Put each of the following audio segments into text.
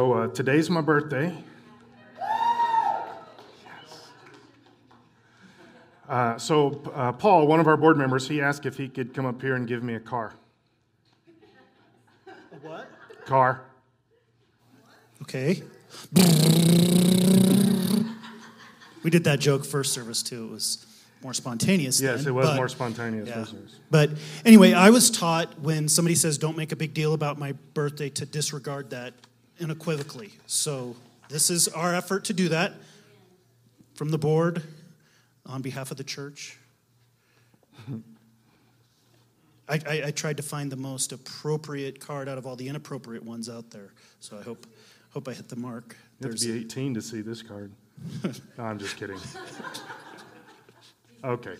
So today's my birthday. Yes. So Paul, one of our board members, he asked if he could come up here and give me a car. A what? Car. Okay. We did that joke first service too. It was more spontaneous. Yes, then, it was more spontaneous. Yeah. First service. But anyway, I was taught when somebody says don't make a big deal about my birthday to disregard that unequivocally. So this is our effort to do that from the board on behalf of the church. I tried to find the most appropriate card out of all the inappropriate ones out there. So I hope I hit the mark. You have to be 18 to see this card. No, I'm just kidding. Okay.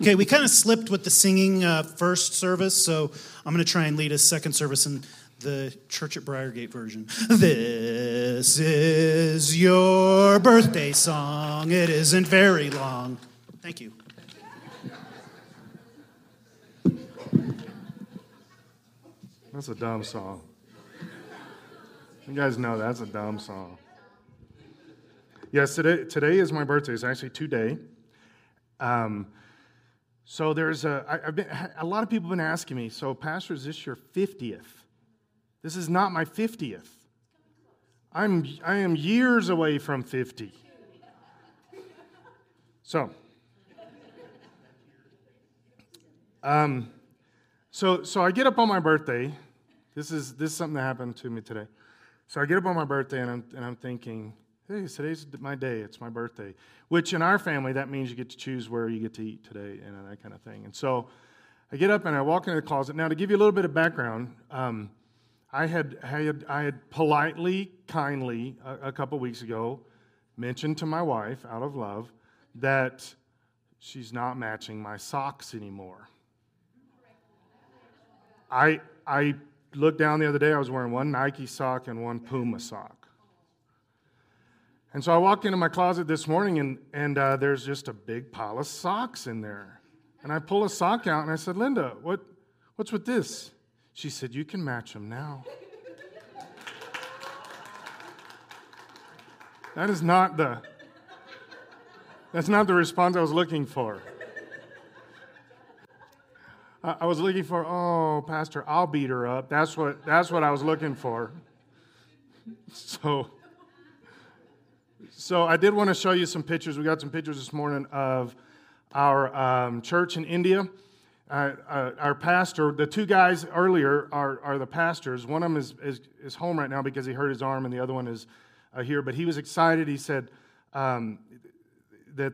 Okay, we kind of slipped with the singing first service, so I'm going to try and lead a second service in the Church at Briargate version. This is your birthday song. It isn't very long. Thank you. That's a dumb song. You guys know that's a dumb song. Yes, today is my birthday. It's actually today. So there's a lot of people have been asking me, so Pastor, is this your 50th? This is not my 50th. I am years away from 50. So. So I get up on my birthday. This is something that happened to me today. So I get up on my birthday and I'm thinking, hey, today's my day. It's my birthday. Which in our family, that means you get to choose where you get to eat today and that kind of thing. And so I get up and I walk into the closet. Now, to give you a little bit of background, I had politely, kindly, a couple weeks ago, mentioned to my wife, out of love, that she's not matching my socks anymore. I looked down the other day. I was wearing one Nike sock and one Puma sock. And so I walked into my closet this morning, and there's just a big pile of socks in there. And I pull a sock out, and I said, Linda, what's with this? She said, you can match them now. That's not the response I was looking for. I was looking for, oh, Pastor, I'll beat her up. That's what I was looking for. So I did want to show you some pictures. We got some pictures this morning of our church in India. Our pastor, the two guys earlier are the pastors. One of them is home right now because he hurt his arm, and the other one is here. But he was excited. He said that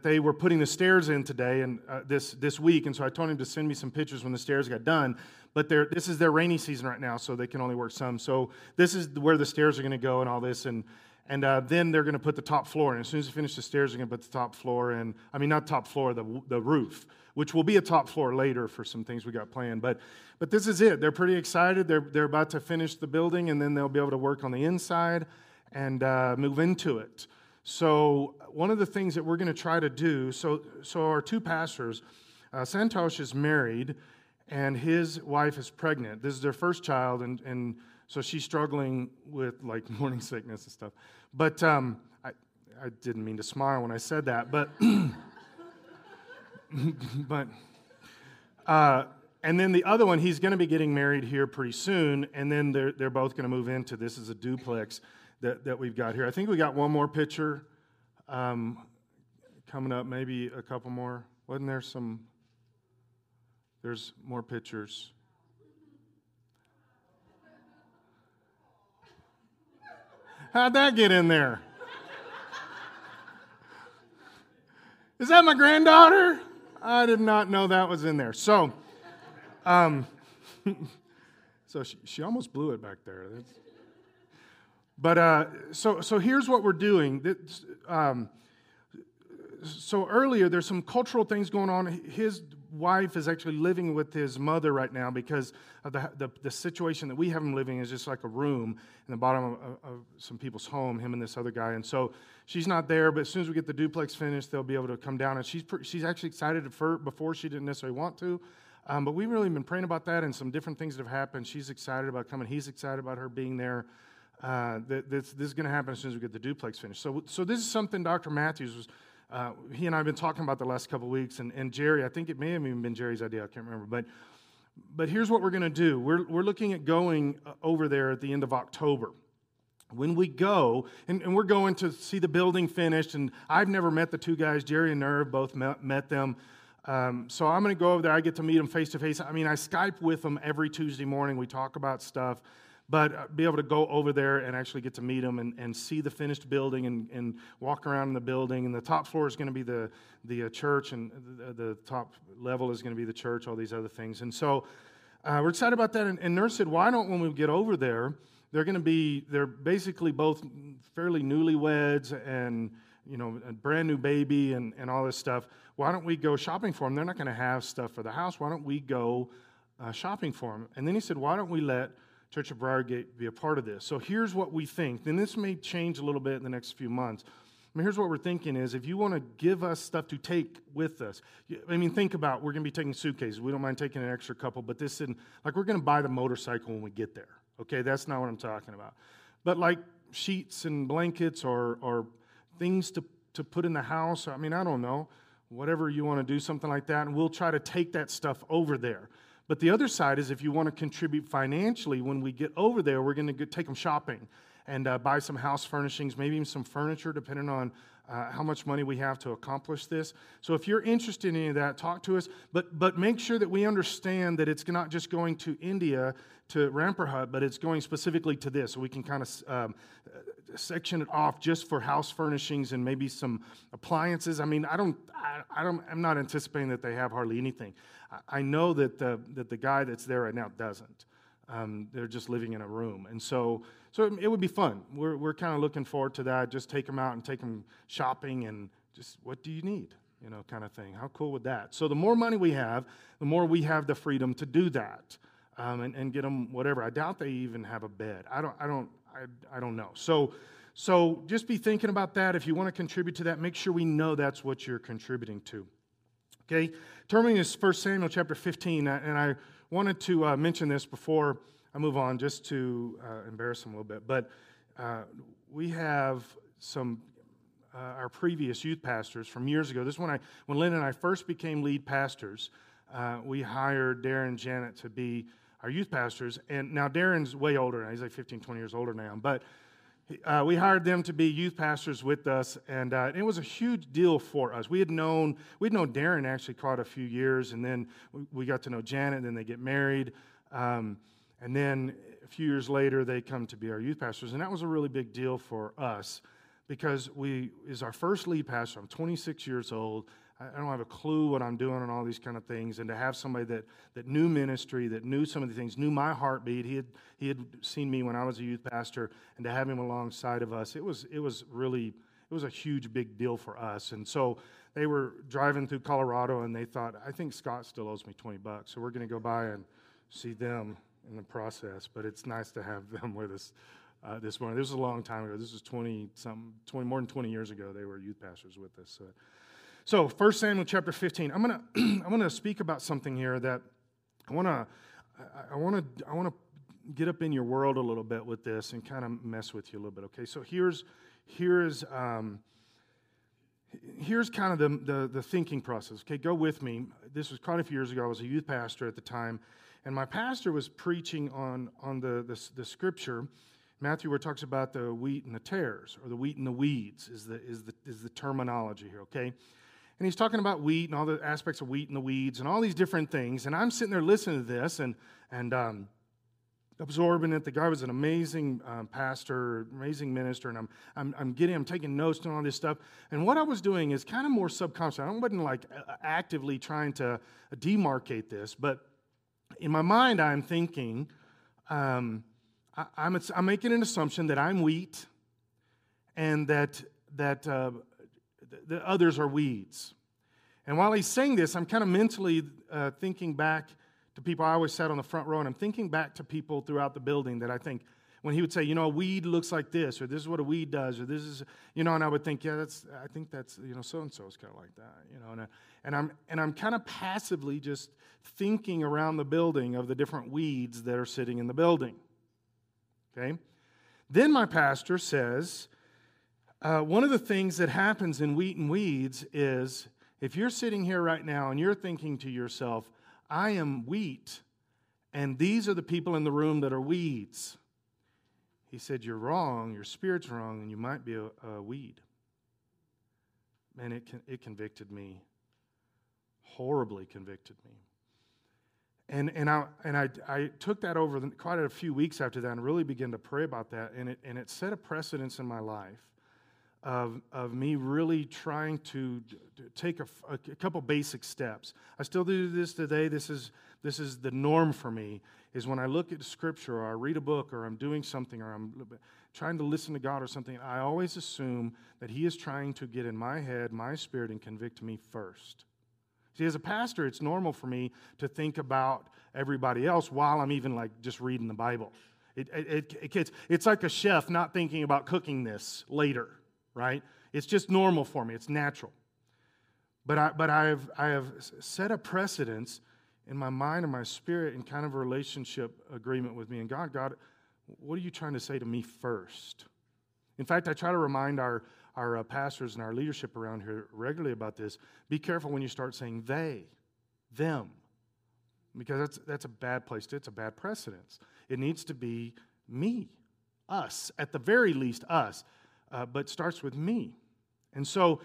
they were putting the stairs in today and this week. And so I told him to send me some pictures when the stairs got done. But this is their rainy season right now, so they can only work some. So this is where the stairs are going to go and all this. And then they're going to put the top floor in. As soon as they finish the stairs, they're going to put the top floor in. I mean, not top floor, the roof, which will be a top floor later for some things we got planned. But this is it. They're pretty excited. They're about to finish the building, and then they'll be able to work on the inside and move into it. So one of the things that we're going to try to do, so our two pastors, Santosh is married, and his wife is pregnant. This is their first child, and so she's struggling with, like, morning sickness and stuff. But I didn't mean to smile when I said that. But, and then the other one, he's going to be getting married here pretty soon. And then they're both going to move into this is a duplex that we've got here. I think we got one more picture coming up, maybe a couple more. Wasn't there some? There's more pictures. How'd that get in there? Is that my granddaughter? I did not know that was in there. So, so she almost blew it back there. So here's what we're doing. So earlier, there's some cultural things going on. His wife is actually living with his mother right now because of the situation that we have him living is just like a room in the bottom of some people's home, him and this other guy. And so she's not there, but as soon as we get the duplex finished, they'll be able to come down. And she's actually excited for before she didn't necessarily want to. But we've really been praying about that and some different things that have happened. She's excited about coming. He's excited about her being there. This is going to happen as soon as we get the duplex finished. So this is something Dr. Matthews was, he and I have been talking about the last couple of weeks, and Jerry, I think it may have even been Jerry's idea, I can't remember, but here's what we're going to do. We're looking at going over there at the end of October. When we go, and we're going to see the building finished, and I've never met the two guys. Jerry and Nerve both met them. So I'm going to go over there. I get to meet them face to face. I mean, I Skype with them every Tuesday morning. We talk about stuff, but be able to go over there and actually get to meet them and see the finished building and walk around in the building. And the top floor is going to be the church, and the top level is going to be the church, all these other things. And so we're excited about that. And Nerve said, why don't, when we get over there, they're basically both fairly newlyweds and, you know, a brand new baby and all this stuff. Why don't we go shopping for them? They're not going to have stuff for the house. Why don't we go shopping for them? And then he said, why don't we let Church of Briargate be a part of this? So here's what we think. Then this may change a little bit in the next few months. I mean, here's what we're thinking is, if you want to give us stuff to take with us, I mean, think about, we're going to be taking suitcases. We don't mind taking an extra couple, but this isn't, like, we're going to buy the motorcycle when we get there. Okay, that's not what I'm talking about. But like sheets and blankets or things to put in the house, I mean, I don't know, whatever you want to do, something like that, and we'll try to take that stuff over there. But the other side is, if you want to contribute financially, when we get over there, we're going to take them shopping and buy some house furnishings, maybe even some furniture, depending on how much money we have to accomplish this. So if you're interested in any of that, talk to us. But make sure that we understand that it's not just going to India, to Rampur Hat, but it's going specifically to this. So we can kind of section it off just for house furnishings and maybe some appliances. I mean, I'm not anticipating that they have hardly anything. I know that the guy that's there right now doesn't. They're just living in a room, and so it would be fun. We're kind of looking forward to that. Just take them out and take them shopping, and just, what do you need, you know, kind of thing. How cool would that? So the more money we have, the more we have the freedom to do that, and get them whatever. I doubt they even have a bed. I don't know. So just be thinking about that. If you want to contribute to that, make sure we know that's what you're contributing to. Okay, turning to 1 Samuel chapter 15, and I wanted to mention this before I move on, just to embarrass them a little bit. But we have some, our previous youth pastors from years ago. This is when Linda and I first became lead pastors. We hired Darren and Janet to be our youth pastors. And now Darren's way older now. He's like 15, 20 years older now. But we hired them to be youth pastors with us, and it was a huge deal for us. We'd known Darren actually quite a few years, and then we got to know Janet, and then they get married. And then a few years later, they come to be our youth pastors, and that was a really big deal for us because is our first lead pastor. I'm 26 years old. I don't have a clue what I'm doing and all these kind of things, and to have somebody that knew ministry, that knew some of the things, knew my heartbeat. He had seen me when I was a youth pastor, and to have him alongside of us, it was a huge big deal for us. And so they were driving through Colorado, and they thought, I think Scott still owes me $20, so we're going to go by and see them in the process. But it's nice to have them with us this morning. This was a long time ago. This was more than 20 years ago. They were youth pastors with us. So 1 Samuel chapter 15. I'm gonna speak about something here that I wanna get up in your world a little bit with this and kind of mess with you a little bit. Okay, so here's kind of the thinking process. Okay, go with me. This was quite a few years ago. I was a youth pastor at the time, and my pastor was preaching on the scripture, Matthew, where it talks about the wheat and the tares, or the wheat and the weeds is the terminology here. Okay. And he's talking about wheat and all the aspects of wheat and the weeds and all these different things. And I'm sitting there listening to this and absorbing it. The guy was an amazing pastor, amazing minister, and I'm taking notes and all this stuff. And what I was doing is kind of more subconscious. I wasn't like actively trying to demarcate this, but in my mind I'm thinking, I'm making an assumption that I'm wheat, and that the others are weeds. And while he's saying this, I'm kind of mentally thinking back to people. I always sat on the front row, and I'm thinking back to people throughout the building that I think, when he would say, you know, a weed looks like this, or this is what a weed does, or this is, you know, and I would think, yeah, I think that's, you know, so-and-so is kind of like that, you know, and I'm kind of passively just thinking around the building of the different weeds that are sitting in the building. Okay? Then my pastor says, one of the things that happens in Wheat and Weeds is if you're sitting here right now and you're thinking to yourself, I am wheat, and these are the people in the room that are weeds. He said, you're wrong, your spirit's wrong, and you might be a weed. Man, it convicted me. Horribly convicted me. And I took that over quite a few weeks after that and really began to pray about that. And it set a precedence in my life of me really trying to take a couple basic steps. I still do this today. This is the norm for me, is when I look at Scripture or I read a book or I'm doing something or I'm trying to listen to God or something, I always assume that He is trying to get in my head, my spirit, and convict me first. See, as a pastor, it's normal for me to think about everybody else while I'm even like just reading the Bible. It's like a chef not thinking about cooking this later, right? It's just normal for me. It's natural. But I have set a precedence in my mind and my spirit in kind of a relationship agreement with me and God. God, what are you trying to say to me first? In fact, I try to remind our pastors and our leadership around here regularly about this. Be careful when you start saying they, them, because that's a bad place. It's a bad precedence. It needs to be me, us, at the very least us, but starts with me. And so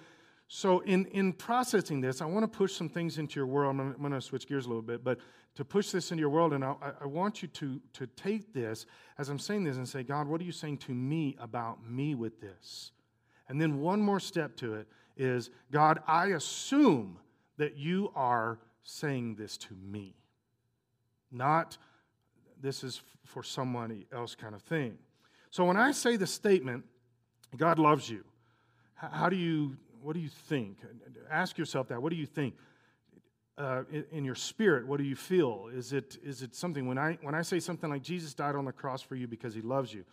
in processing this, I want to push some things into your world. I'm going to switch gears a little bit, but to push this into your world, and I want you to take this as I'm saying this and say, God, what are you saying to me about me with this? And then one more step to it is, God, I assume that you are saying this to me, not this is for somebody else kind of thing. So when I say the statement, God loves you, what do you think? Ask yourself that. What do you think? In your spirit, what do you feel? Is it something, when I say something like Jesus died on the cross for you because he loves you,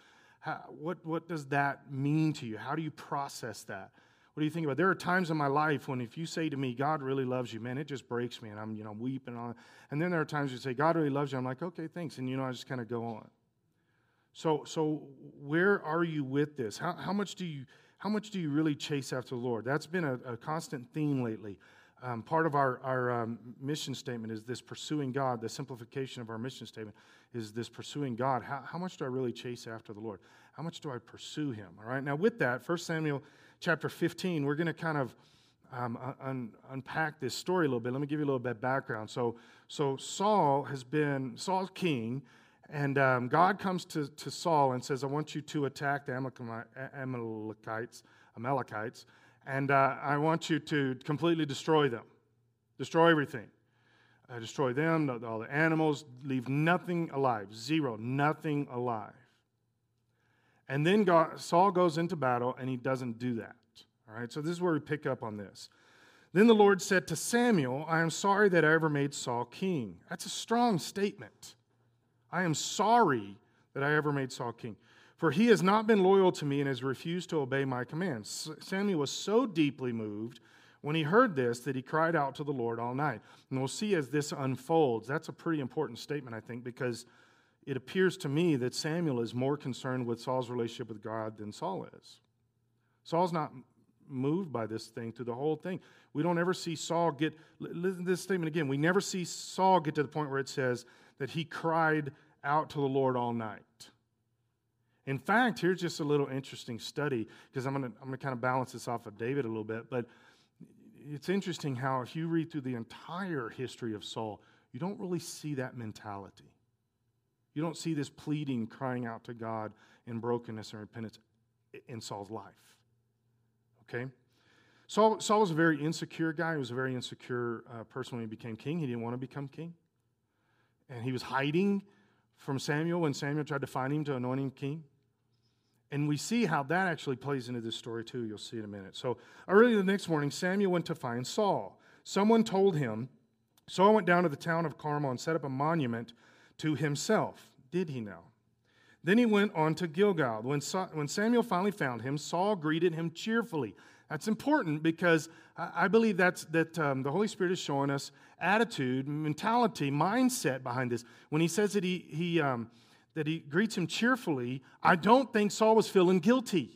what does that mean to you? How do you process that? What do you think about? There are times in my life when if you say to me, God really loves you, man, it just breaks me, and I'm weeping on. And then there are times you say, God really loves you. I'm like, okay, thanks, and I just kind of go on. So where are you with this? How much do you really chase after the Lord? That's been a constant theme lately. Part of our mission statement is this pursuing God. The simplification of our mission statement is this pursuing God. How much do I really chase after the Lord? How much do I pursue him? All right. Now with that, 1 Samuel chapter 15, we're going to kind of unpack this story a little bit. Let me give you a little bit of background. So Saul's king, and God comes to Saul and says, I want you to attack the Amalekites. And I want you to completely destroy them. Destroy everything. Destroy them, all the animals. Leave nothing alive. Zero. Nothing alive. And then Saul goes into battle, and he doesn't do that. All right, so this is where we pick up on this. Then the Lord said to Samuel, I am sorry that I ever made Saul king. That's a strong statement. I am sorry that I ever made Saul king. For he has not been loyal to me and has refused to obey my commands. Samuel was so deeply moved when he heard this that he cried out to the Lord all night. And we'll see as this unfolds, that's a pretty important statement, I think, because it appears to me that Samuel is more concerned with Saul's relationship with God than Saul is. Saul's not moved by this thing through the whole thing. We don't ever see Saul get, listen to this statement again, we never see Saul get to the point where it says that he cried out to the Lord all night. In fact, here's just a little interesting study, because I'm going to kind of balance this off of David a little bit, but it's interesting how if you read through the entire history of Saul, you don't really see that mentality. You don't see this pleading, crying out to God in brokenness and repentance in Saul's life. Okay? Saul was a very insecure guy. He was a very insecure person when he became king. He didn't want to become king. And he was hiding from Samuel when Samuel tried to find him to anoint him king. And we see how that actually plays into this story too. You'll see in a minute. So early the next morning, Samuel went to find Saul. Someone told him, Saul went down to the town of Carmel and set up a monument to himself. Did he now? Then he went on to Gilgal. When Samuel finally found him, Saul greeted him cheerfully. That's important because I believe that the Holy Spirit is showing us attitude, mentality, mindset behind this. When he says that he that he greets him cheerfully, I don't think Saul was feeling guilty.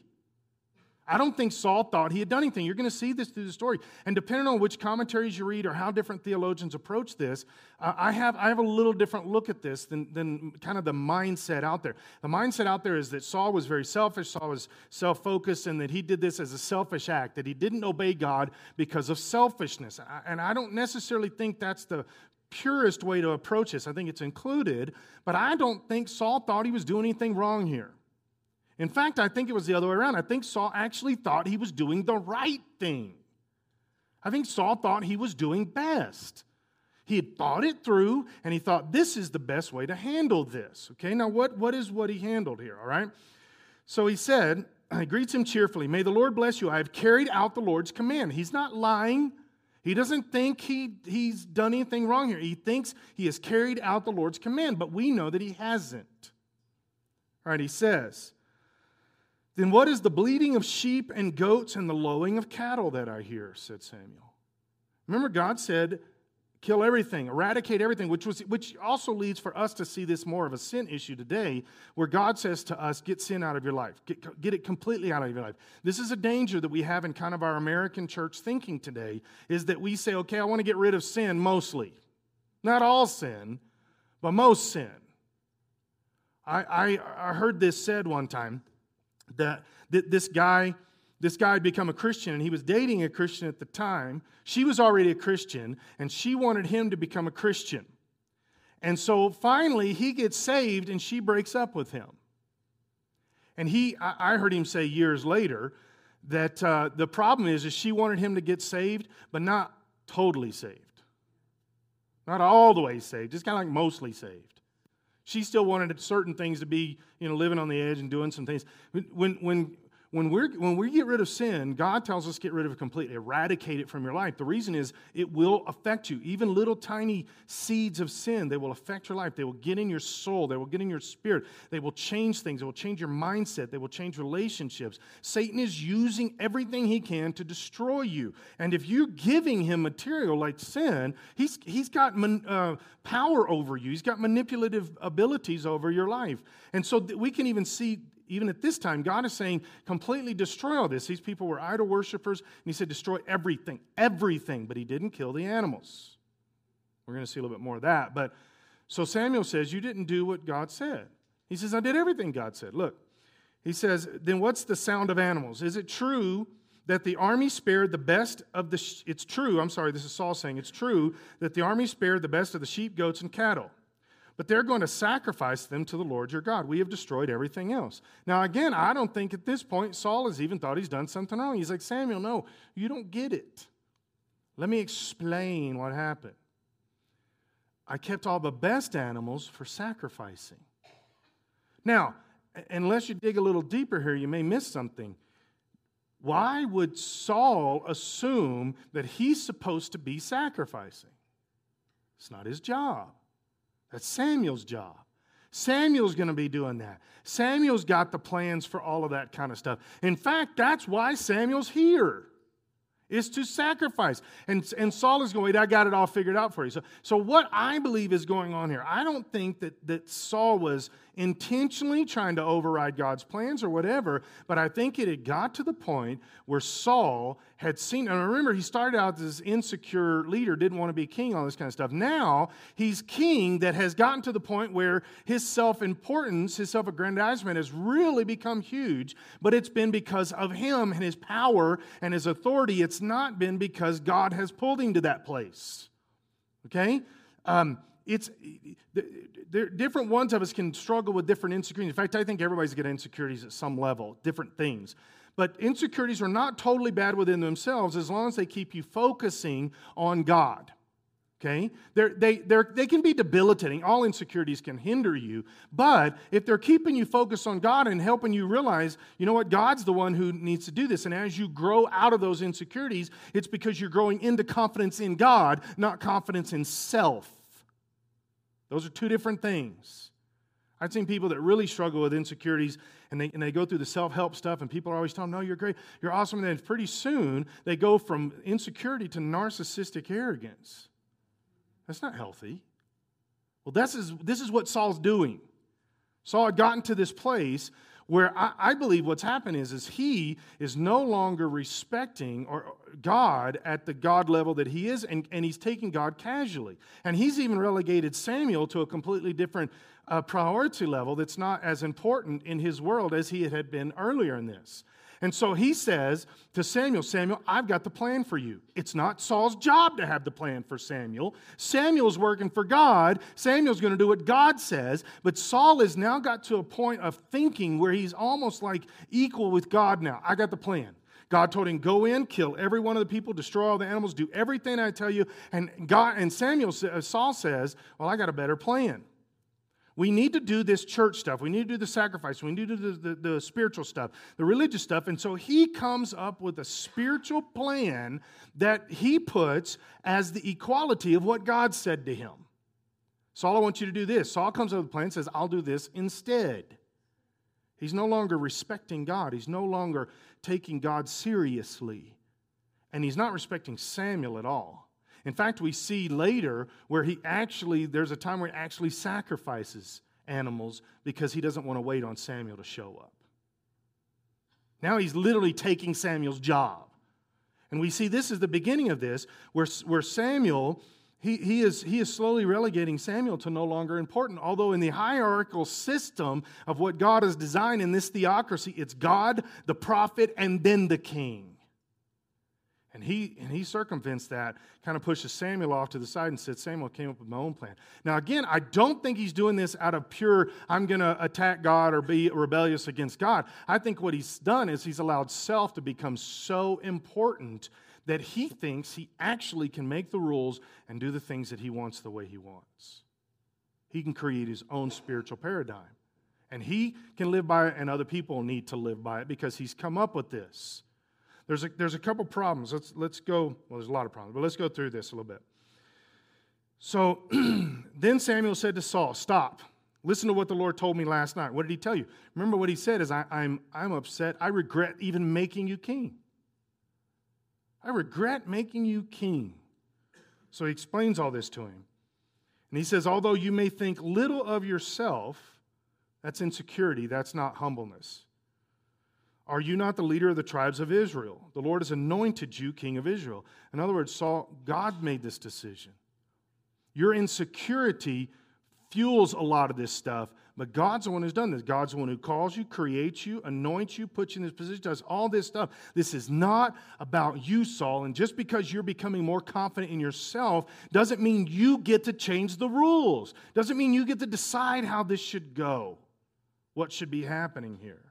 I don't think Saul thought he had done anything. You're going to see this through the story. And depending on which commentaries you read or how different theologians approach this, I have a little different look at this than kind of the mindset out there. The mindset out there is that Saul was very selfish, Saul was self-focused, and that he did this as a selfish act, that he didn't obey God because of selfishness. And I don't necessarily think that's the purest way to approach this. I think it's included, but I don't think Saul thought he was doing anything wrong here. In fact, I think it was the other way around. I think Saul actually thought he was doing the right thing. I think Saul thought he was doing best. He had thought it through, and he thought this is the best way to handle this. Okay, now what is what he handled here, all right? So he said, he greets him cheerfully, may the Lord bless you. I have carried out the Lord's command. He's not lying. He doesn't think he's done anything wrong here. He thinks he has carried out the Lord's command, but we know that he hasn't. All right, he says, then what is the bleating of sheep and goats and the lowing of cattle that I hear, said Samuel. Remember, God said, kill everything, eradicate everything, which also leads for us to see this more of a sin issue today, where God says to us, get sin out of your life. Get it completely out of your life. This is a danger that we have in kind of our American church thinking today, is that we say, okay, I want to get rid of sin mostly. Not all sin, but most sin. I heard this said one time, that this guy had become a Christian, and he was dating a Christian at the time. She was already a Christian, and she wanted him to become a Christian. And so finally, he gets saved, and she breaks up with him. And I heard him say years later that the problem is she wanted him to get saved, but not totally saved. Not all the way saved, just kind of like mostly saved. She still wanted certain things to be, living on the edge and doing some things. When we get rid of sin, God tells us get rid of it completely, eradicate it from your life. The reason is it will affect you. Even little tiny seeds of sin, they will affect your life. They will get in your soul. They will get in your spirit. They will change things. They will change your mindset. They will change relationships. Satan is using everything he can to destroy you. And if you're giving him material like sin, he's got power over you. He's got manipulative abilities over your life. And so we can even see, even at this time, God is saying, completely destroy all this. These people were idol worshipers, and he said, destroy everything, everything, but he didn't kill the animals. We're going to see a little bit more of that. But so Samuel says, you didn't do what God said. He says, I did everything God said. Look, he says, then what's the sound of animals? Is it true that the army spared the best of the it's true, I'm sorry, this is Saul saying, it's true that the army spared the best of the sheep, goats, and cattle. But they're going to sacrifice them to the Lord your God. We have destroyed everything else. Now, again, I don't think at this point Saul has even thought he's done something wrong. He's like, Samuel, no, you don't get it. Let me explain what happened. I kept all the best animals for sacrificing. Now, unless you dig a little deeper here, you may miss something. Why would Saul assume that he's supposed to be sacrificing? It's not his job. That's Samuel's job. Samuel's going to be doing that. Samuel's got the plans for all of that kind of stuff. In fact, that's why Samuel's here, is to sacrifice. And Saul is going, wait, I got it all figured out for you. So what I believe is going on here, I don't think that Saul was intentionally trying to override God's plans or whatever, but I think it had got to the point where Saul had seen, and remember, he started out as this insecure leader, didn't want to be king, all this kind of stuff. Now, he's king that has gotten to the point where his self-importance, his self-aggrandizement has really become huge, but it's been because of him and his power and his authority. It's not been because God has pulled him to that place. Okay? Different ones of us can struggle with different insecurities. In fact, I think everybody's got insecurities at some level, different things. But insecurities are not totally bad within themselves as long as they keep you focusing on God. Okay? They can be debilitating. All insecurities can hinder you. But if they're keeping you focused on God and helping you realize, you know what, God's the one who needs to do this. And as you grow out of those insecurities, it's because you're growing into confidence in God, not confidence in self. Those are two different things. I've seen people that really struggle with insecurities, and they go through the self-help stuff, and people are always telling them, no, you're great, you're awesome. And then pretty soon, they go from insecurity to narcissistic arrogance. That's not healthy. Well, this is what Saul's doing. Saul had gotten to this place where I believe what's happened is he is no longer respecting God at the God level that he is, and he's taking God casually. And he's even relegated Samuel to a completely different priority level that's not as important in his world as he had been earlier in this. And so he says to Samuel, Samuel, I've got the plan for you. It's not Saul's job to have the plan for Samuel. Samuel's working for God. Samuel's going to do what God says. But Saul has now got to a point of thinking where he's almost like equal with God now. I got the plan. God told him, go in, kill every one of the people, destroy all the animals, do everything I tell you. And Saul says, well, I got a better plan. We need to do this church stuff. We need to do the sacrifice. We need to do the spiritual stuff, the religious stuff. And so he comes up with a spiritual plan that he puts as the equality of what God said to him. Saul, I want you to do this. Saul comes up with a plan and says, I'll do this instead. He's no longer respecting God. He's no longer taking God seriously. And he's not respecting Samuel at all. In fact, we see later where there's a time where he actually sacrifices animals because he doesn't want to wait on Samuel to show up. Now he's literally taking Samuel's job. And we see this is the beginning of this, where Samuel, he is slowly relegating Samuel to no longer important. Although in the hierarchical system of what God has designed in this theocracy, it's God, the prophet, and then the king. And he circumvents that, kind of pushes Samuel off to the side and said, Samuel came up with my own plan. Now, again, I don't think he's doing this out of pure, I'm going to attack God or be rebellious against God. I think what he's done is he's allowed self to become so important that he thinks he actually can make the rules and do the things that he wants the way he wants. He can create his own spiritual paradigm. And he can live by it, and other people need to live by it because he's come up with this. There's a couple problems. Let's go. Well, there's a lot of problems, but let's go through this a little bit. So then Samuel said to Saul, stop. Listen to what the Lord told me last night. What did he tell you? Remember what he said is, I'm upset. I regret even making you king. I regret making you king. So he explains all this to him. And he says, although you may think little of yourself, that's insecurity. That's not humbleness. Are you not the leader of the tribes of Israel? The Lord has anointed you king of Israel. In other words, Saul, God made this decision. Your insecurity fuels a lot of this stuff, but God's the one who's done this. God's the one who calls you, creates you, anoints you, puts you in this position, does all this stuff. This is not about you, Saul, and just because you're becoming more confident in yourself doesn't mean you get to change the rules. Doesn't mean you get to decide how this should go, what should be happening here.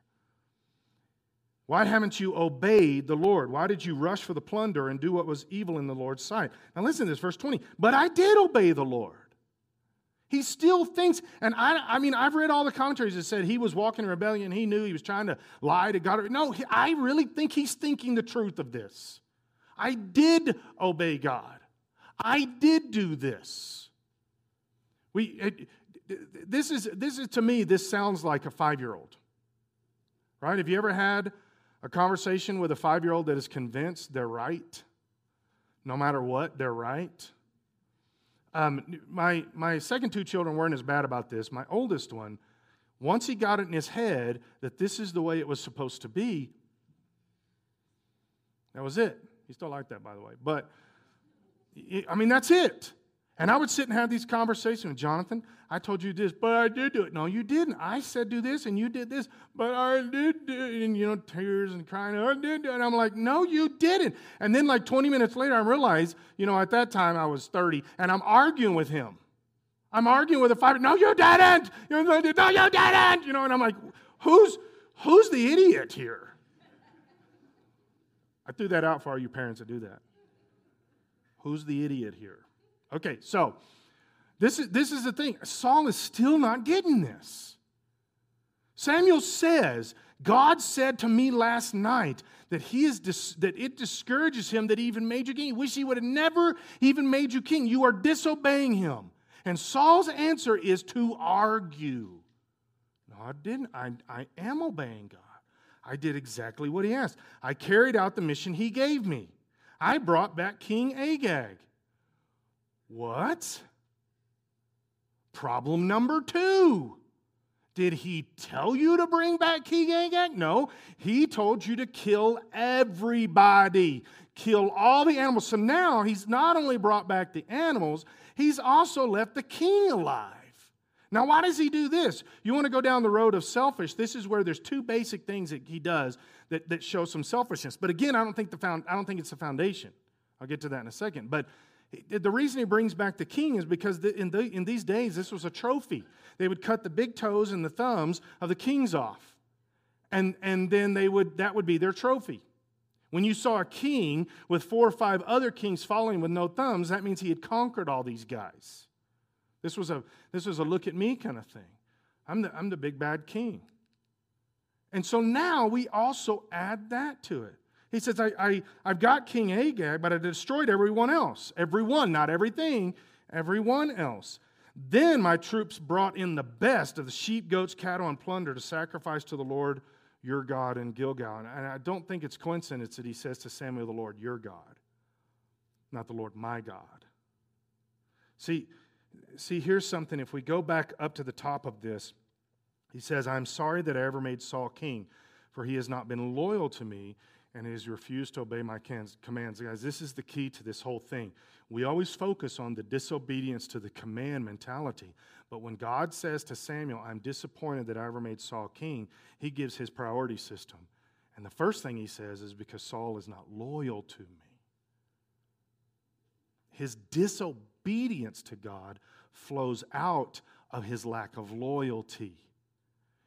Why haven't you obeyed the Lord? Why did you rush for the plunder and do what was evil in the Lord's sight? Now listen to this, verse 20. But I did obey the Lord. He still thinks, and I mean, I've read all the commentaries that said he was walking in rebellion. He knew he was trying to lie to God. No, I really think he's thinking the truth of this. I did obey God. I did do this. This is to me, this sounds like a 5-year-old. Right? Have you ever had a conversation with a 5-year-old that is convinced they're right? No matter what, they're right. My second two children weren't as bad about this. My oldest one, once he got it in his head that this is the way it was supposed to be, that was it. He still liked that, by the way. But, I mean, that's it. And I would sit and have these conversations with Jonathan. I told you this, but I did do it. No, you didn't. I said do this, and you did this, but I did do it. And, tears and crying. I did do it. And I'm like, no, you didn't. And then, 20 minutes later, I realized, at that time, I was 30, and I'm arguing with him. I'm arguing with a 5. No, you didn't. No, you didn't. And I'm like, who's the idiot here? I threw that out for all you parents that do that. Who's the idiot here? Okay, so this is the thing. Saul is still not getting this. Samuel says, God said to me last night that it discourages him that he even made you king. He wished he would have never even made you king. You are disobeying him. And Saul's answer is to argue. No, I didn't. I am obeying God. I did exactly what he asked. I carried out the mission he gave me. I brought back King Agag. What? Problem number 2. Did he tell you to bring back King Agag? No, he told you to kill everybody. Kill all the animals. So now he's not only brought back the animals, he's also left the king alive. Now, why does he do this? You want to go down the road of selfish. This is where there's two basic things that he does that show some selfishness. But again, I don't think it's the foundation. I'll get to that in a second. But the reason he brings back the king is because in these days, this was a trophy. They would cut the big toes and the thumbs of the kings off. And then that would be their trophy. When you saw a king with 4 or 5 other kings following with no thumbs, that means he had conquered all these guys. This was a look at me kind of thing. I'm the big bad king. And so now we also add that to it. He says, I've got King Agag, but I destroyed everyone else. Everyone, not everything, everyone else. Then my troops brought in the best of the sheep, goats, cattle, and plunder to sacrifice to the Lord your God in Gilgal. And I don't think it's coincidence that he says to Samuel, the Lord your God, not the Lord my God. See, here's something. If we go back up to the top of this, he says, I'm sorry that I ever made Saul king, for he has not been loyal to me, and he has refused to obey my commands. Guys, this is the key to this whole thing. We always focus on the disobedience to the command mentality. But when God says to Samuel, I'm disappointed that I ever made Saul king, he gives his priority system. And the first thing he says is because Saul is not loyal to me. His disobedience to God flows out of his lack of loyalty,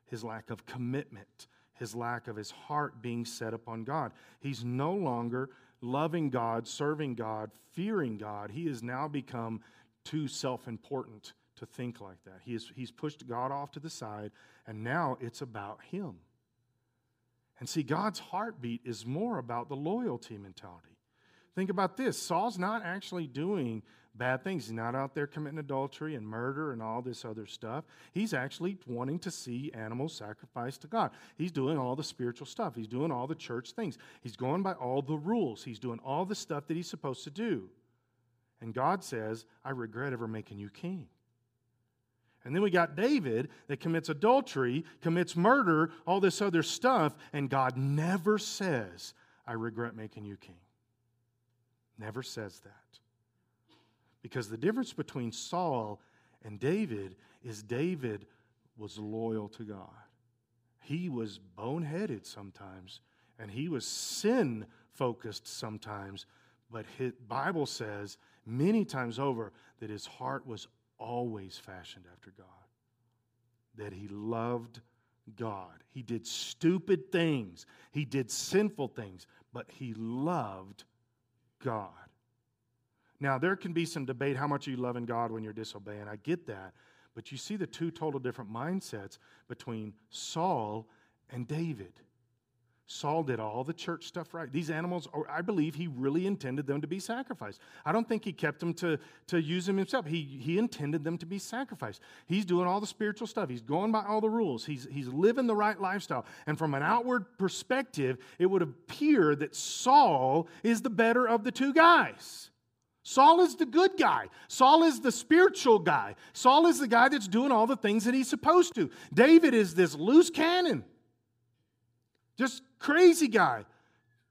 his lack of commitment, his lack of his heart being set upon God. He's no longer loving God, serving God, fearing God. He has now become too self-important to think like that. He's pushed God off to the side, and now it's about him. And see, God's heartbeat is more about the loyalty mentality. Think about this. Saul's not actually doing bad things. He's not out there committing adultery and murder and all this other stuff. He's actually wanting to see animals sacrificed to God. He's doing all the spiritual stuff. He's doing all the church things. He's going by all the rules. He's doing all the stuff that he's supposed to do. And God says, I regret ever making you king. And then we got David that commits adultery, commits murder, all this other stuff, and God never says, I regret making you king. Never says that. Because the difference between Saul and David is David was loyal to God. He was boneheaded sometimes, and he was sin-focused sometimes, but the Bible says many times over that his heart was always fashioned after God, that he loved God. He did stupid things. He did sinful things, but he loved God. Now, there can be some debate, how much are you loving God when you're disobeying? I get that. But you see the two total different mindsets between Saul and David. Saul did all the church stuff right. These animals, I believe he really intended them to be sacrificed. I don't think he kept them to use them himself. He intended them to be sacrificed. He's doing all the spiritual stuff. He's going by all the rules. He's living the right lifestyle. And from an outward perspective, it would appear that Saul is the better of the two guys. Saul is the good guy. Saul is the spiritual guy. Saul is the guy that's doing all the things that he's supposed to. David is this loose cannon. Just crazy guy,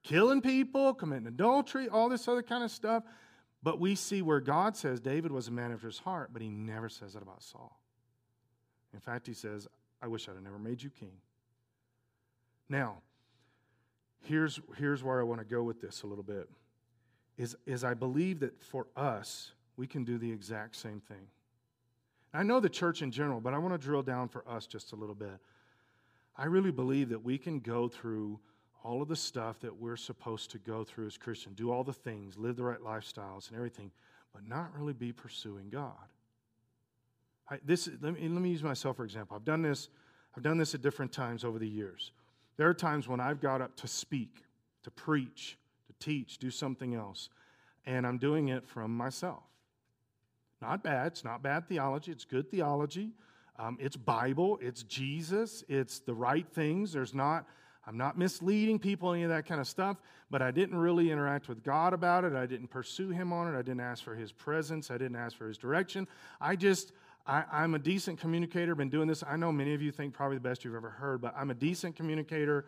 killing people, committing adultery, all this other kind of stuff. But we see where God says David was a man after his heart, but he never says that about Saul. In fact, he says, I wish I'd have never made you king. Now, here's where I want to go with this a little bit, is I believe that for us, we can do the exact same thing. I know the church in general, but I want to drill down for us just a little bit. I really believe that we can go through all of the stuff that we're supposed to go through as Christians, do all the things, live the right lifestyles and everything, but not really be pursuing God. Let me use myself for example. I've done this at different times over the years. There are times when I've got up to speak, to preach, to teach, do something else, and I'm doing it from myself. Not bad. It's not bad theology. It's good theology. It's Bible, it's Jesus, it's the right things. I'm not misleading people, any of that kind of stuff, but I didn't really interact with God about it. I didn't pursue him on it. I didn't ask for his presence. I didn't ask for his direction. I just, I'm a decent communicator, been doing this. I know many of you think probably the best you've ever heard, but I'm a decent communicator.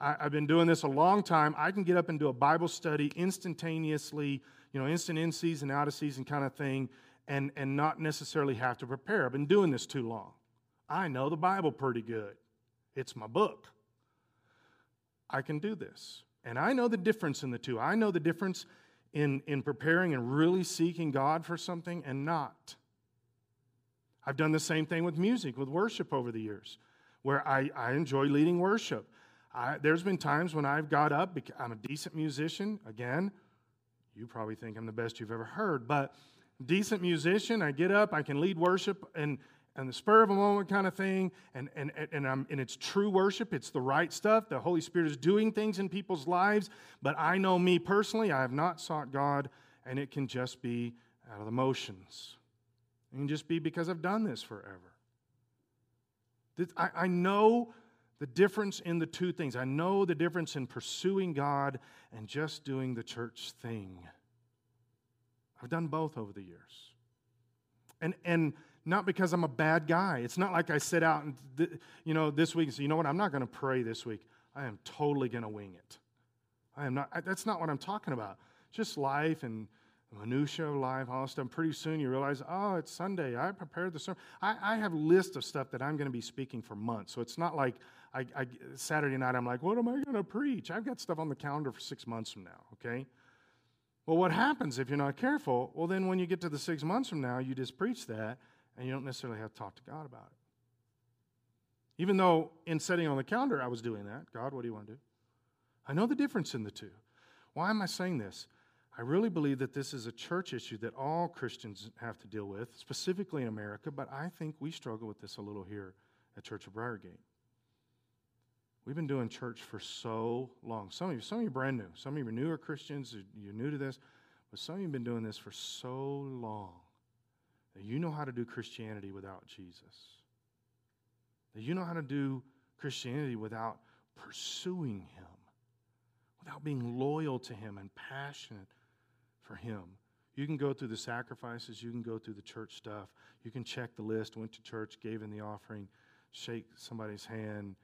I've been doing this a long time. I can get up and do a Bible study instantaneously, you know, instant in season, out of season kind of thing, and not necessarily have to prepare. I've been doing this too long. I know the Bible pretty good. It's my book. I can do this. And I know the difference in the two. I know the difference in preparing and really seeking God for something and not. I've done the same thing with music, with worship over the years, where I enjoy leading worship. There's been times when I've got up, because I'm a decent musician. Again, you probably think I'm the best you've ever heard, but decent musician, I get up, I can lead worship, and the spur of a moment kind of thing, and it's true worship, it's the right stuff. The Holy Spirit is doing things in people's lives, but I know me personally, I have not sought God, and it can just be out of the motions. It can just be because I've done this forever. I know the difference in the two things. I know the difference in pursuing God and just doing the church thing. I've done both over the years. And not because I'm a bad guy. It's not like I sit out and, this week and say, you know what, I'm not going to pray this week. I am totally going to wing it. That's not what I'm talking about. Just life and minutia of life, all stuff. Pretty soon you realize, oh, it's Sunday. I prepared the sermon. I have a list of stuff that I'm going to be speaking for months. So it's not like Saturday night I'm like, what am I going to preach? I've got stuff on the calendar for 6 months from now, okay? Well, what happens if you're not careful? Well, then when you get to the 6 months from now, you just preach that, and you don't necessarily have to talk to God about it. Even though in setting on the calendar I was doing that, God, what do you want to do? I know the difference in the two. Why am I saying this? I really believe that this is a church issue that all Christians have to deal with, specifically in America, but I think we struggle with this a little here at Church of Briargate. We've been doing church for so long. Some of you are brand new. Some of you are newer Christians. You're new to this. But some of you have been doing this for so long that you know how to do Christianity without Jesus. That you know how to do Christianity without pursuing Him, without being loyal to Him and passionate for Him. You can go through the sacrifices. You can go through the church stuff. You can check the list, went to church, gave in the offering, shake somebody's hand,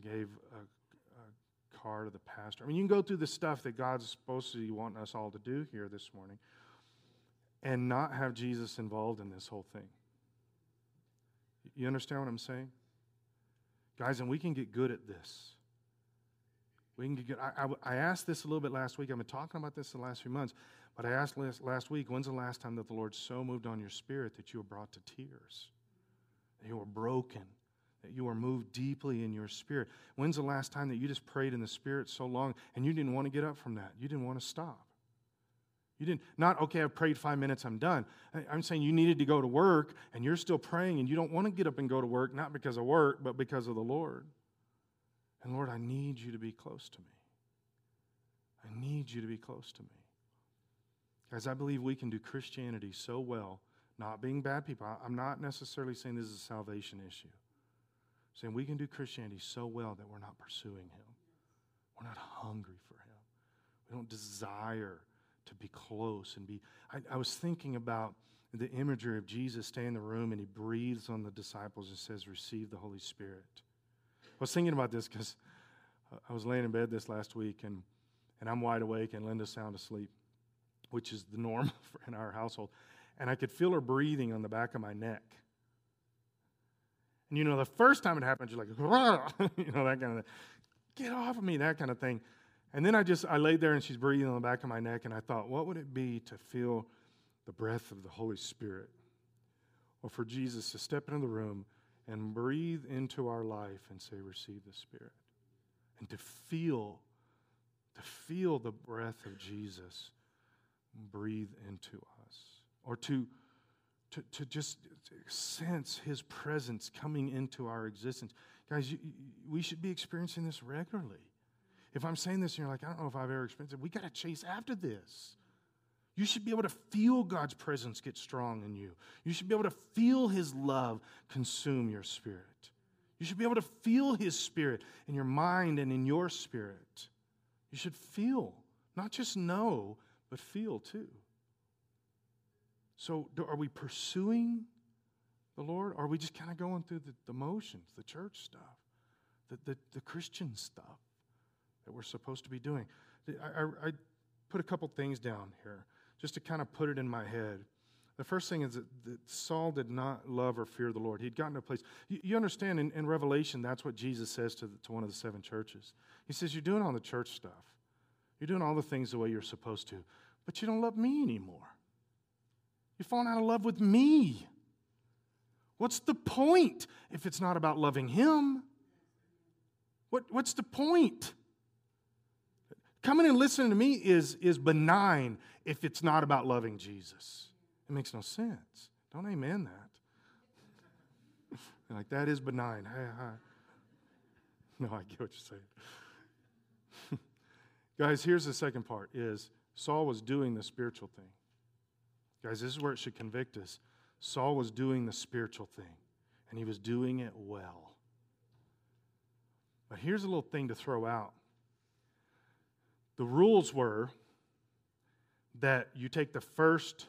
gave a card to the pastor. I mean, you can go through the stuff that God's supposed to be wanting us all to do here this morning and not have Jesus involved in this whole thing. You understand what I'm saying? Guys, and we can get good at this. We can get good. I asked this a little bit last week. I've been talking about this the last few months, but I asked last week, when's the last time that the Lord so moved on your spirit that you were brought to tears, that you were broken, that you are moved deeply in your spirit? When's the last time that you just prayed in the spirit so long and you didn't want to get up from that? You didn't want to stop. You didn't, not, okay, I've prayed 5 minutes, I'm done. I'm saying you needed to go to work and you're still praying and you don't want to get up and go to work, not because of work, but because of the Lord. And Lord, I need you to be close to me. I need you to be close to me. Guys, I believe we can do Christianity so well, not being bad people. I'm not necessarily saying this is a salvation issue. Saying we can do Christianity so well that we're not pursuing Him. We're not hungry for Him. We don't desire to be close and be. I was thinking about the imagery of Jesus staying in the room and He breathes on the disciples and says, receive the Holy Spirit. I was thinking about this because I was laying in bed this last week and I'm wide awake and Linda's sound asleep, which is the norm in our household. And I could feel her breathing on the back of my neck. And, the first time it happens, you're like, that kind of thing. Get off of me, that kind of thing. And then I laid there, and she's breathing on the back of my neck, and I thought, what would it be to feel the breath of the Holy Spirit? Or for Jesus to step into the room and breathe into our life and say, receive the Spirit. And to feel the breath of Jesus breathe into us. Or to just sense His presence coming into our existence. Guys, we should be experiencing this regularly. If I'm saying this and you're like, I don't know if I've ever experienced it, we got to chase after this. You should be able to feel God's presence get strong in you. You should be able to feel His love consume your spirit. You should be able to feel His Spirit in your mind and in your spirit. You should feel, not just know, but feel too. So are we pursuing the Lord? Or are we just kind of going through the motions, the church stuff, the Christian stuff that we're supposed to be doing? I put a couple things down here just to kind of put it in my head. The first thing is that Saul did not love or fear the Lord. He'd gotten to a place. You understand, in Revelation, that's what Jesus says to one of the seven churches. He says, you're doing all the church stuff. You're doing all the things the way you're supposed to, but you don't love me anymore. You've fallen out of love with me. What's the point if it's not about loving him? What's the point? Coming and listening to me is benign if it's not about loving Jesus. It makes no sense. Don't amen that. You're like, that is benign. Hi. No, I get what you're saying. Guys, here's the second part is Saul was doing the spiritual thing. Guys, this is where it should convict us. Saul was doing the spiritual thing, and he was doing it well. But here's a little thing to throw out. The rules were that you take the first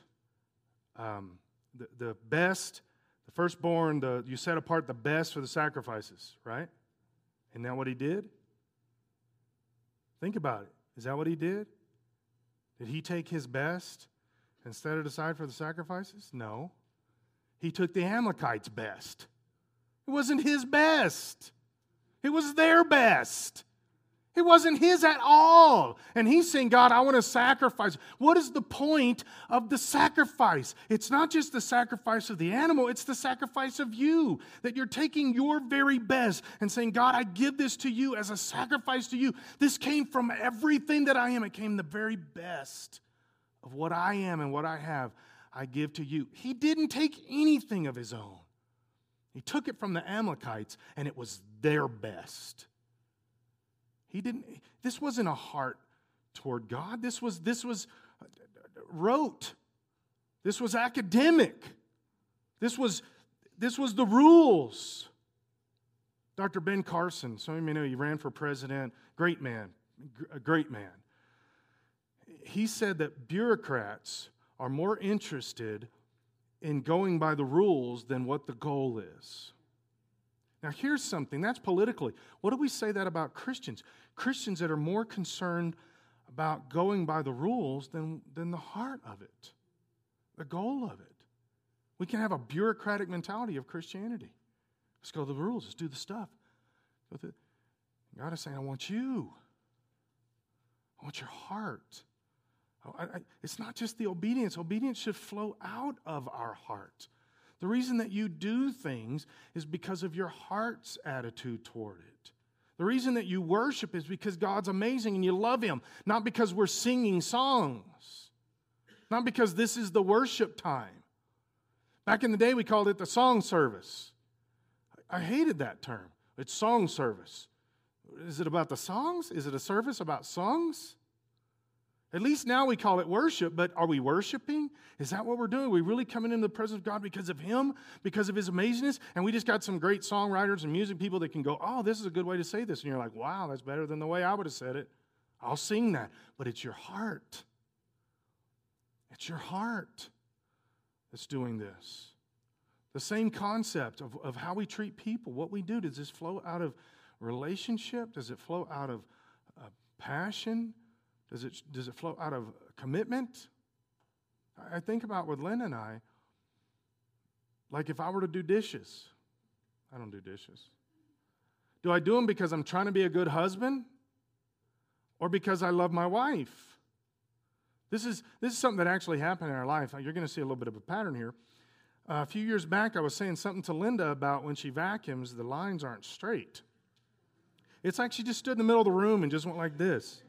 the best, the firstborn, you set apart the best for the sacrifices, right? Isn't that what he did? Think about it. Is that what he did? Did he take his best and set it aside for the sacrifices? No. He took the Amalekites' best. It wasn't his best. It was their best. It wasn't his at all. And he's saying, God, I want to sacrifice. What is the point of the sacrifice? It's not just the sacrifice of the animal. It's the sacrifice of you, that you're taking your very best and saying, God, I give this to you as a sacrifice to you. This came from everything that I am. It came the very best of what I am and what I have. I give to you. He didn't take anything of his own. He took it from the Amalekites, and it was their best. He didn't. This wasn't a heart toward God. This was rote. This was academic. This was the rules. Dr. Ben Carson, some of you may know, he ran for president. Great man, a great man. He said that bureaucrats are more interested in going by the rules than what the goal is. Now, here's something. That's politically. What do we say that about Christians? Christians that are more concerned about going by the rules than the heart of it, the goal of it. We can have a bureaucratic mentality of Christianity. Let's go to the rules. Let's do the stuff. God is saying, I want you. I want your heart. It's not just the obedience. Obedience should flow out of our heart. The reason that you do things is because of your heart's attitude toward it. The reason that you worship is because God's amazing and you love Him, not because we're singing songs, not because this is the worship time. Back in the day, we called it the song service. I hated that term. It's song service. Is it about the songs? Is it a service about songs? At least now we call it worship, but are we worshiping? Is that what we're doing? Are we really coming into the presence of God because of Him, because of His amazingness? And we just got some great songwriters and music people that can go, oh, this is a good way to say this. And you're like, wow, that's better than the way I would have said it. I'll sing that. But it's your heart. It's your heart that's doing this. The same concept of how we treat people, what we do. Does this flow out of relationship? Does it flow out of passion? Does it flow out of commitment? I think about with Linda and I, like if I were to do dishes, I don't do dishes. Do I do them because I'm trying to be a good husband or because I love my wife? This is something that actually happened in our life. You're going to see a little bit of a pattern here. A few years back, I was saying something to Linda about when she vacuums, the lines aren't straight. It's like she just stood in the middle of the room and just went like this.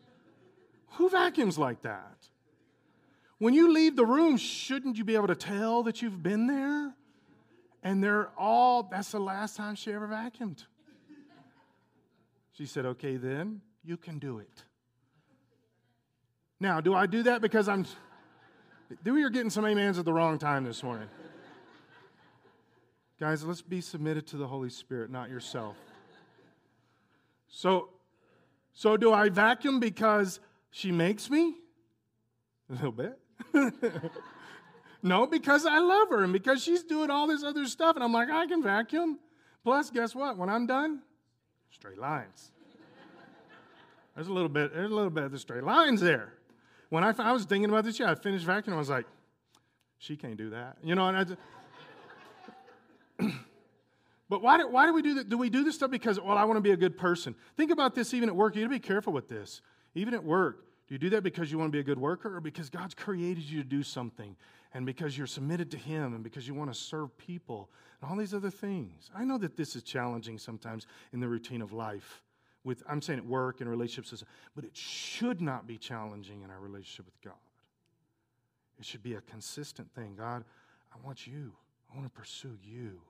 Who vacuums like that? When you leave the room, shouldn't you be able to tell that you've been there? And that's the last time she ever vacuumed. She said, okay, then you can do it. Now, do I do that because we are getting some amens at the wrong time this morning. Guys, let's be submitted to the Holy Spirit, not yourself. So do I vacuum because she makes me? A little bit. No, because I love her and because she's doing all this other stuff. And I'm like, I can vacuum. Plus, guess what? When I'm done, straight lines. There's a little bit of the straight lines there. When I was thinking about this, I finished vacuuming. I was like, she can't do that. You know, and I just... But why do we do that? Do we do this stuff because, well, I want to be a good person? Think about this even at work. You got to be careful with this. Even at work, do you do that because you want to be a good worker or because God's created you to do something and because you're submitted to Him and because you want to serve people and all these other things? I know that this is challenging sometimes in the routine of life. I'm saying at work and relationships, but it should not be challenging in our relationship with God. It should be a consistent thing. God, I want you. I want to pursue you.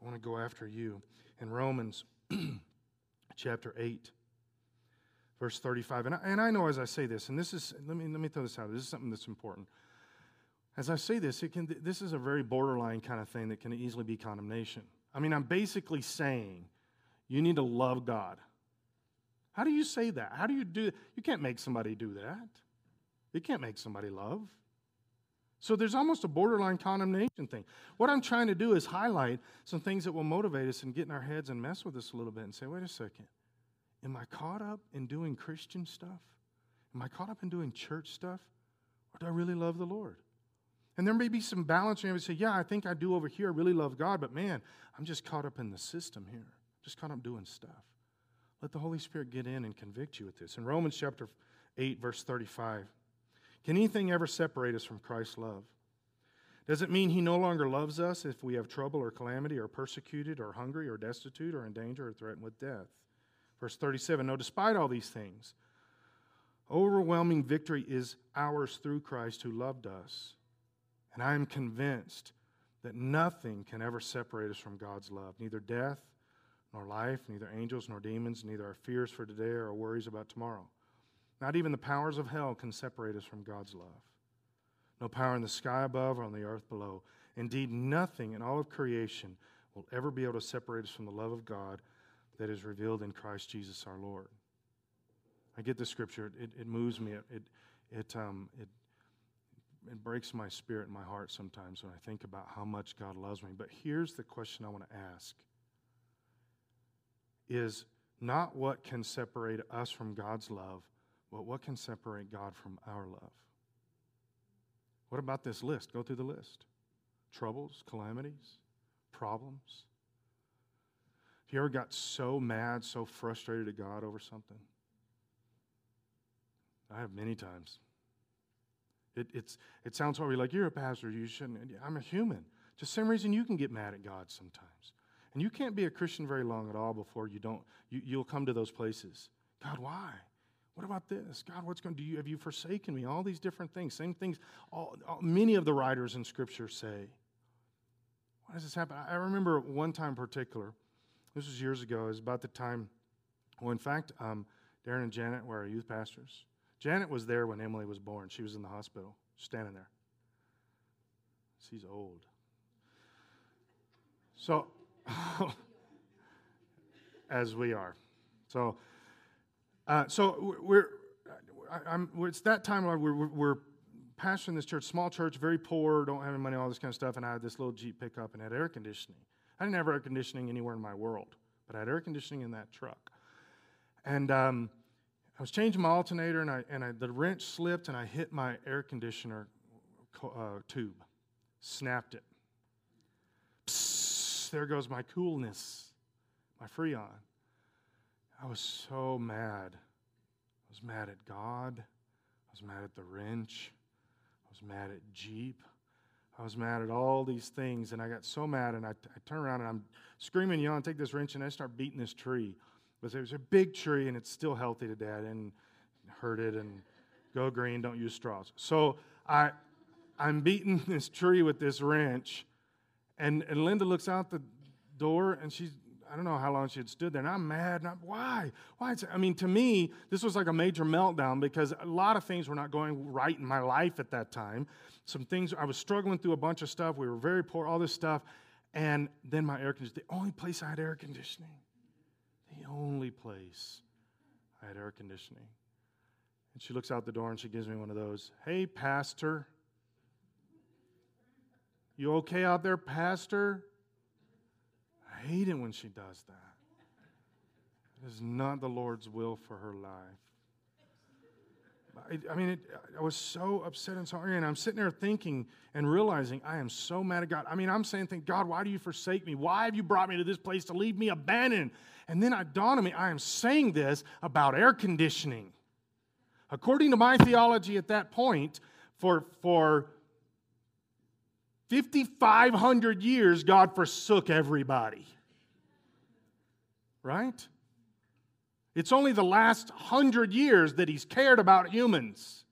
I want to go after you. In Romans chapter 8, verse 35, and I know as I say this, and this is, let me throw this out. This is something that's important. As I say this, this is a very borderline kind of thing that can easily be condemnation. I mean, I'm basically saying you need to love God. How do you say that? How do you do that? You can't make somebody do that. You can't make somebody love. So there's almost a borderline condemnation thing. What I'm trying to do is highlight some things that will motivate us and get in our heads and mess with us a little bit and say, wait a second, am I caught up in doing Christian stuff? Am I caught up in doing church stuff? Or do I really love the Lord? And there may be some balance where you say, yeah, I think I do over here. I really love God, but man, I'm just caught up in the system here. I'm just caught up doing stuff. Let the Holy Spirit get in and convict you with this. In Romans chapter 8, verse 35, can anything ever separate us from Christ's love? Does it mean He no longer loves us if we have trouble or calamity or persecuted or hungry or destitute or in danger or threatened with death? Verse 37, no, despite all these things, overwhelming victory is ours through Christ who loved us. And I am convinced that nothing can ever separate us from God's love, neither death nor life, neither angels nor demons, neither our fears for today or our worries about tomorrow. Not even the powers of hell can separate us from God's love. No power in the sky above or on the earth below. Indeed, nothing in all of creation will ever be able to separate us from the love of God that is revealed in Christ Jesus our Lord. I get this scripture. It moves me. It breaks my spirit and my heart sometimes when I think about how much God loves me. But here's the question I want to ask. Is not what can separate us from God's love, but what can separate God from our love? What about this list? Go through the list. Troubles, calamities, problems. Have you ever got so mad, so frustrated at God over something? I have many times. It sounds horrible. Like, you're a pastor, you shouldn't. I'm a human. Just the same reason you can get mad at God sometimes. And you can't be a Christian very long at all before you'll come to those places. God, why? What about this? God, what's going to do? Have you forsaken me? All these different things, same things. Many of the writers in Scripture say, why does this happen? I remember one time in particular, this was years ago, it was about the time, well, in fact, Darren and Janet were our youth pastors. Janet was there when Emily was born. She was in the hospital, standing there. She's old. So, as we are. It's that time where we're pastoring this church, small church, very poor, don't have any money, all this kind of stuff, and I had this little Jeep pickup and had air conditioning. I didn't have air conditioning anywhere in my world, but I had air conditioning in that truck. And I was changing my alternator, and the wrench slipped, and I hit my air conditioner tube, snapped it. Psst, there goes my coolness, my Freon. I was so mad. I was mad at God. I was mad at the wrench. I was mad at Jeep. I was mad at all these things, and I got so mad, and I turn around, and I'm screaming, yelling, take this wrench, and I start beating this tree. But it was a big tree, and it's still healthy today. I didn't hurt it, and go green, don't use straws. So I'm beating this tree with this wrench, and Linda looks out the door, and she's, I don't know how long she had stood there, and I'm mad. And Why? To me, this was like a major meltdown because a lot of things were not going right in my life at that time. Some things, I was struggling through a bunch of stuff. We were very poor, all this stuff. And then my air conditioning, the only place I had air conditioning, And she looks out the door and she gives me one of those, hey, pastor. You okay out there, Pastor? I hate it when she does that. It is not the Lord's will for her life. I was so upset and sorry, and I'm sitting there thinking and realizing I am so mad at God. I'm saying, thank God, why do you forsake me? Why have you brought me to this place to leave me abandoned? And then it dawned on me, I am saying this about air conditioning. According to my theology at that point, for 5,500 years, God forsook everybody. Right? It's only the last 100 years that He's cared about humans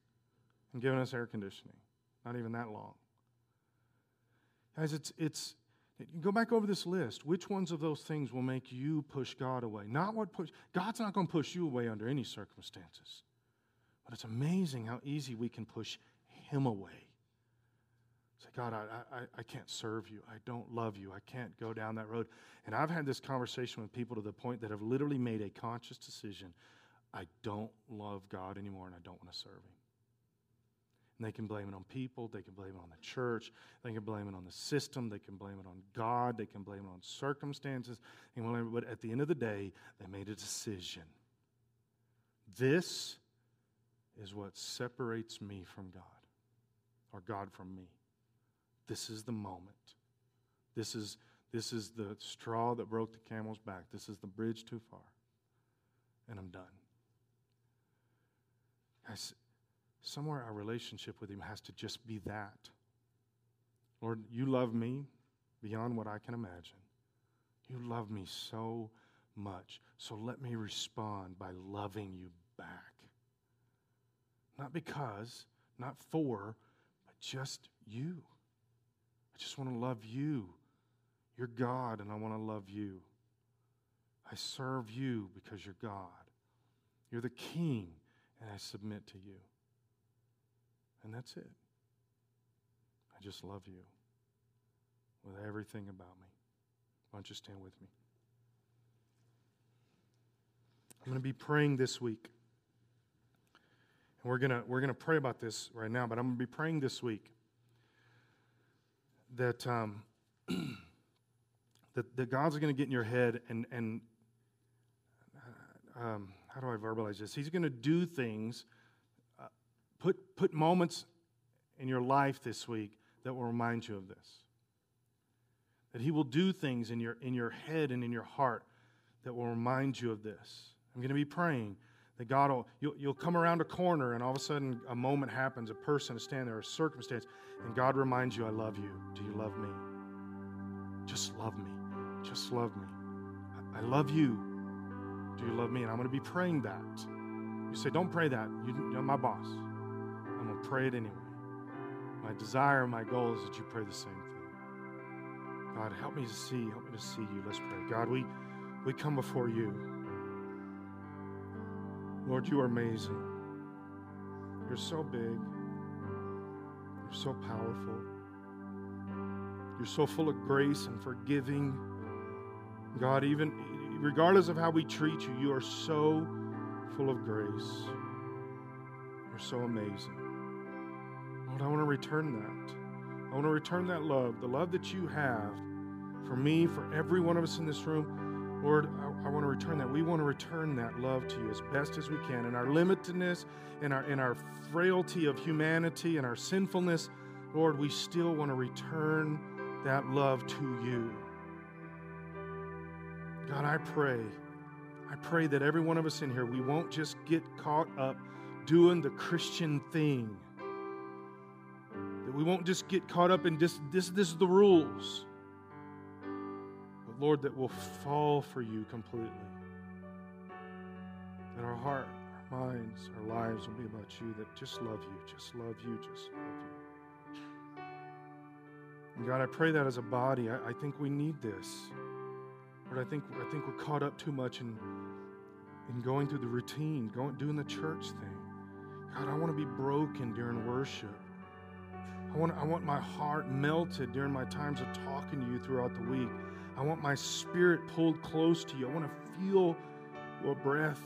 and given us air conditioning. Not even that long. Guys, go back over this list. Which ones of those things will make you push God away? God's not going to push you away under any circumstances. But it's amazing how easy we can push Him away. Say, God, I can't serve you. I don't love you. I can't go down that road. And I've had this conversation with people to the point that have literally made a conscious decision. I don't love God anymore, and I don't want to serve Him. And they can blame it on people. They can blame it on the church. They can blame it on the system. They can blame it on God. They can blame it on circumstances. But at the end of the day, they made a decision. This is what separates me from God, or God from me. This is the moment. This is the straw that broke the camel's back. This is the bridge too far. And I'm done. Guys, somewhere our relationship with Him has to just be that. Lord, You love me beyond what I can imagine. You love me so much. So let me respond by loving You back. Not because, not for, but just You. I just want to love You. You're God, and I want to love You. I serve You because You're God. You're the King, and I submit to You. And that's it. I just love You with everything about me. Why don't you stand with me? I'm going to be praying this week. We're gonna pray about this right now, but I'm going to be praying this week that that God's going to get in your head and how do I verbalize this? He's going to do things, put moments in your life this week that will remind you of this. That He will do things in your head and in your heart that will remind you of this. I'm going to be praying that God will, you'll come around a corner and all of a sudden a moment happens, a person is standing there, a circumstance, and God reminds you, I love you. Do you love me? Just love me. Just love me. I love you. Do you love me? And I'm going to be praying that. You say, don't pray that. You're my boss. I'm going to pray it anyway. My desire, my goal is that you pray the same thing. God, help me to see You. Let's pray. God, we come before You. Lord, You are amazing. You're so big. You're so powerful. You're so full of grace and forgiving. God, even regardless of how we treat You, You are so full of grace. You're so amazing. Lord, I want to return that. I want to return that love, the love that You have for me, for every one of us in this room. Lord, I want to return that. We want to return that love to You as best as we can. In our limitedness, in our frailty of humanity, in our sinfulness, Lord, we still want to return that love to You. God, I pray that every one of us in here, we won't just get caught up doing the Christian thing. That we won't just get caught up in this is the rules. Lord, that will fall for You completely. That our heart, our minds, our lives will be about You, that just love You, just love You, just love You. And God, I pray that as a body, I think we need this. Lord, I think we're caught up too much in going through the routine, doing the church thing. God, I want to be broken during worship. I want my heart melted during my times of talking to You throughout the week. I want my spirit pulled close to You. I want to feel Your breath.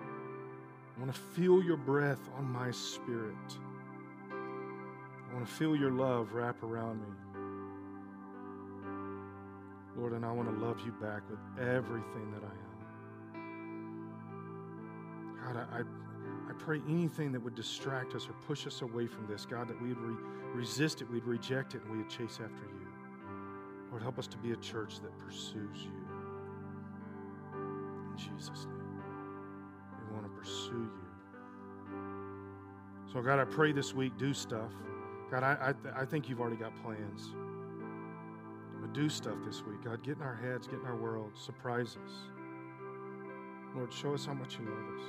I want to feel Your breath on my spirit. I want to feel Your love wrap around me. Lord, and I want to love you back with everything that I am. God, I pray anything that would distract us or push us away from this, God, that we would resist it, we'd reject it, and we would chase after you. Lord, help us to be a church that pursues you. In Jesus' name, we want to pursue you. So, God, I pray this week, do stuff. God, I think you've already got plans. But do stuff this week. God, get in our heads, get in our world. Surprise us. Lord, show us how much you love us.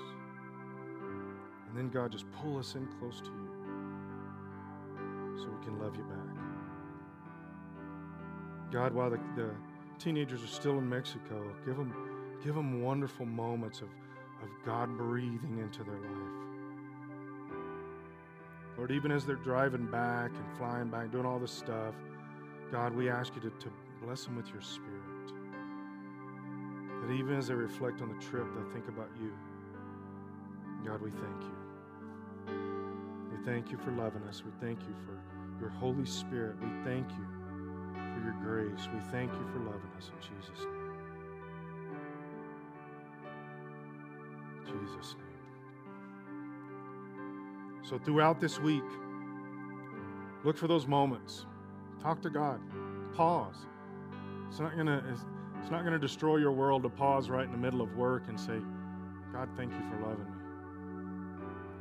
And then, God, just pull us in close to you so we can love you back. God, while the teenagers are still in Mexico, give them wonderful moments of God breathing into their life. Lord, even as they're driving back and flying back, doing all this stuff, God, we ask you to bless them with your spirit. That even as they reflect on the trip, they'll think about you. God, we thank you. We thank you for loving us. We thank you for your Holy Spirit. We thank you for your grace. We thank you for loving us in Jesus' name. Jesus' name. So throughout this week, look for those moments. Talk to God. Pause. It's not gonna destroy your world to pause right in the middle of work and say, God, thank you for loving me.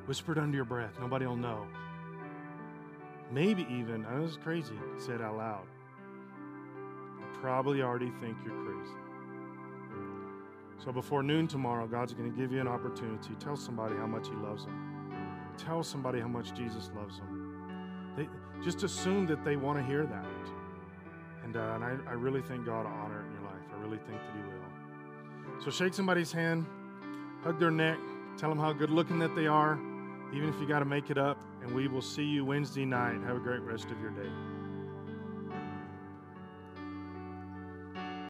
Whisper it under your breath. Nobody will know. Maybe even, I know this is crazy, say it out loud. You probably already think you're crazy. So before noon tomorrow, God's going to give you an opportunity. Tell somebody how much he loves them. Tell somebody how much Jesus loves them. Just assume that they want to hear that. And I really think God will honor it in your life. I really think that he will. So shake somebody's hand. Hug their neck, tell them how good looking that they are, even if you got to make it up, and we will see you Wednesday night. Have a great rest of your day.